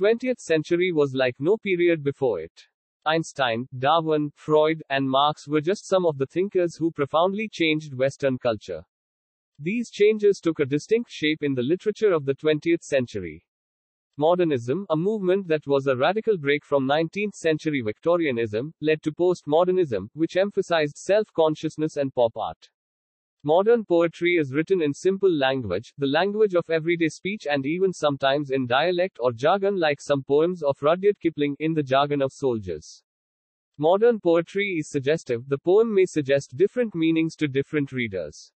20th century was like no period before it. Einstein, Darwin, Freud, and Marx were just some of the thinkers who profoundly changed Western culture. These changes took a distinct shape in the literature of the 20th century. Modernism, a movement that was a radical break from 19th century Victorianism, led to postmodernism, which emphasized self-consciousness and pop art. Modern poetry is written in simple language, the language of everyday speech, and even sometimes in dialect or jargon, like some poems of Rudyard Kipling, In the Jargon of Soldiers. Modern poetry is suggestive. The poem may suggest different meanings to different readers.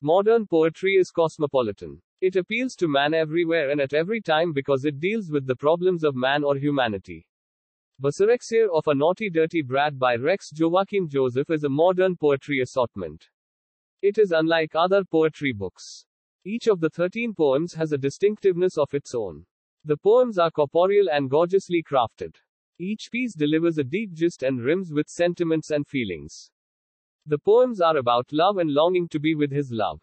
Modern poetry is cosmopolitan. It appeals to man everywhere and at every time because it deals with the problems of man or humanity. Basarexia of a Naughty Dirty Brat by Rex Joachim Joseph is a modern poetry assortment. It is unlike other poetry books. Each of the 13 poems has a distinctiveness of its own. The poems are corporeal and gorgeously crafted. Each piece delivers a deep gist and rims with sentiments and feelings. The poems are about love and longing to be with his love.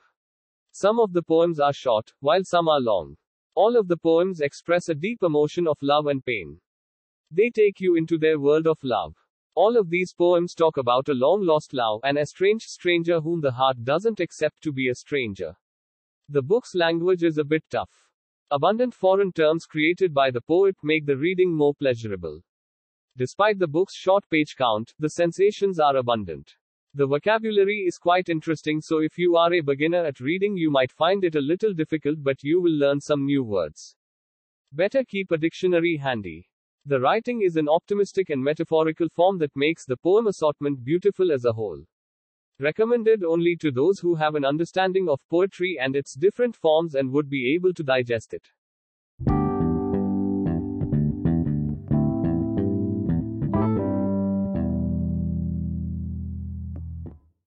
Some of the poems are short, while some are long. All of the poems express a deep emotion of love and pain. They take you into their world of love. All of these poems talk about a long-lost love, an estranged stranger whom the heart doesn't accept to be a stranger. The book's language is a bit tough. Abundant foreign terms created by the poet make the reading more pleasurable. Despite the book's short page count, the sensations are abundant. The vocabulary is quite interesting, so if you are a beginner at reading, you might find it a little difficult, but you will learn some new words. Better keep a dictionary handy. The writing is an optimistic and metaphorical form that makes the poem assortment beautiful as a whole. Recommended only to those who have an understanding of poetry and its different forms and would be able to digest it.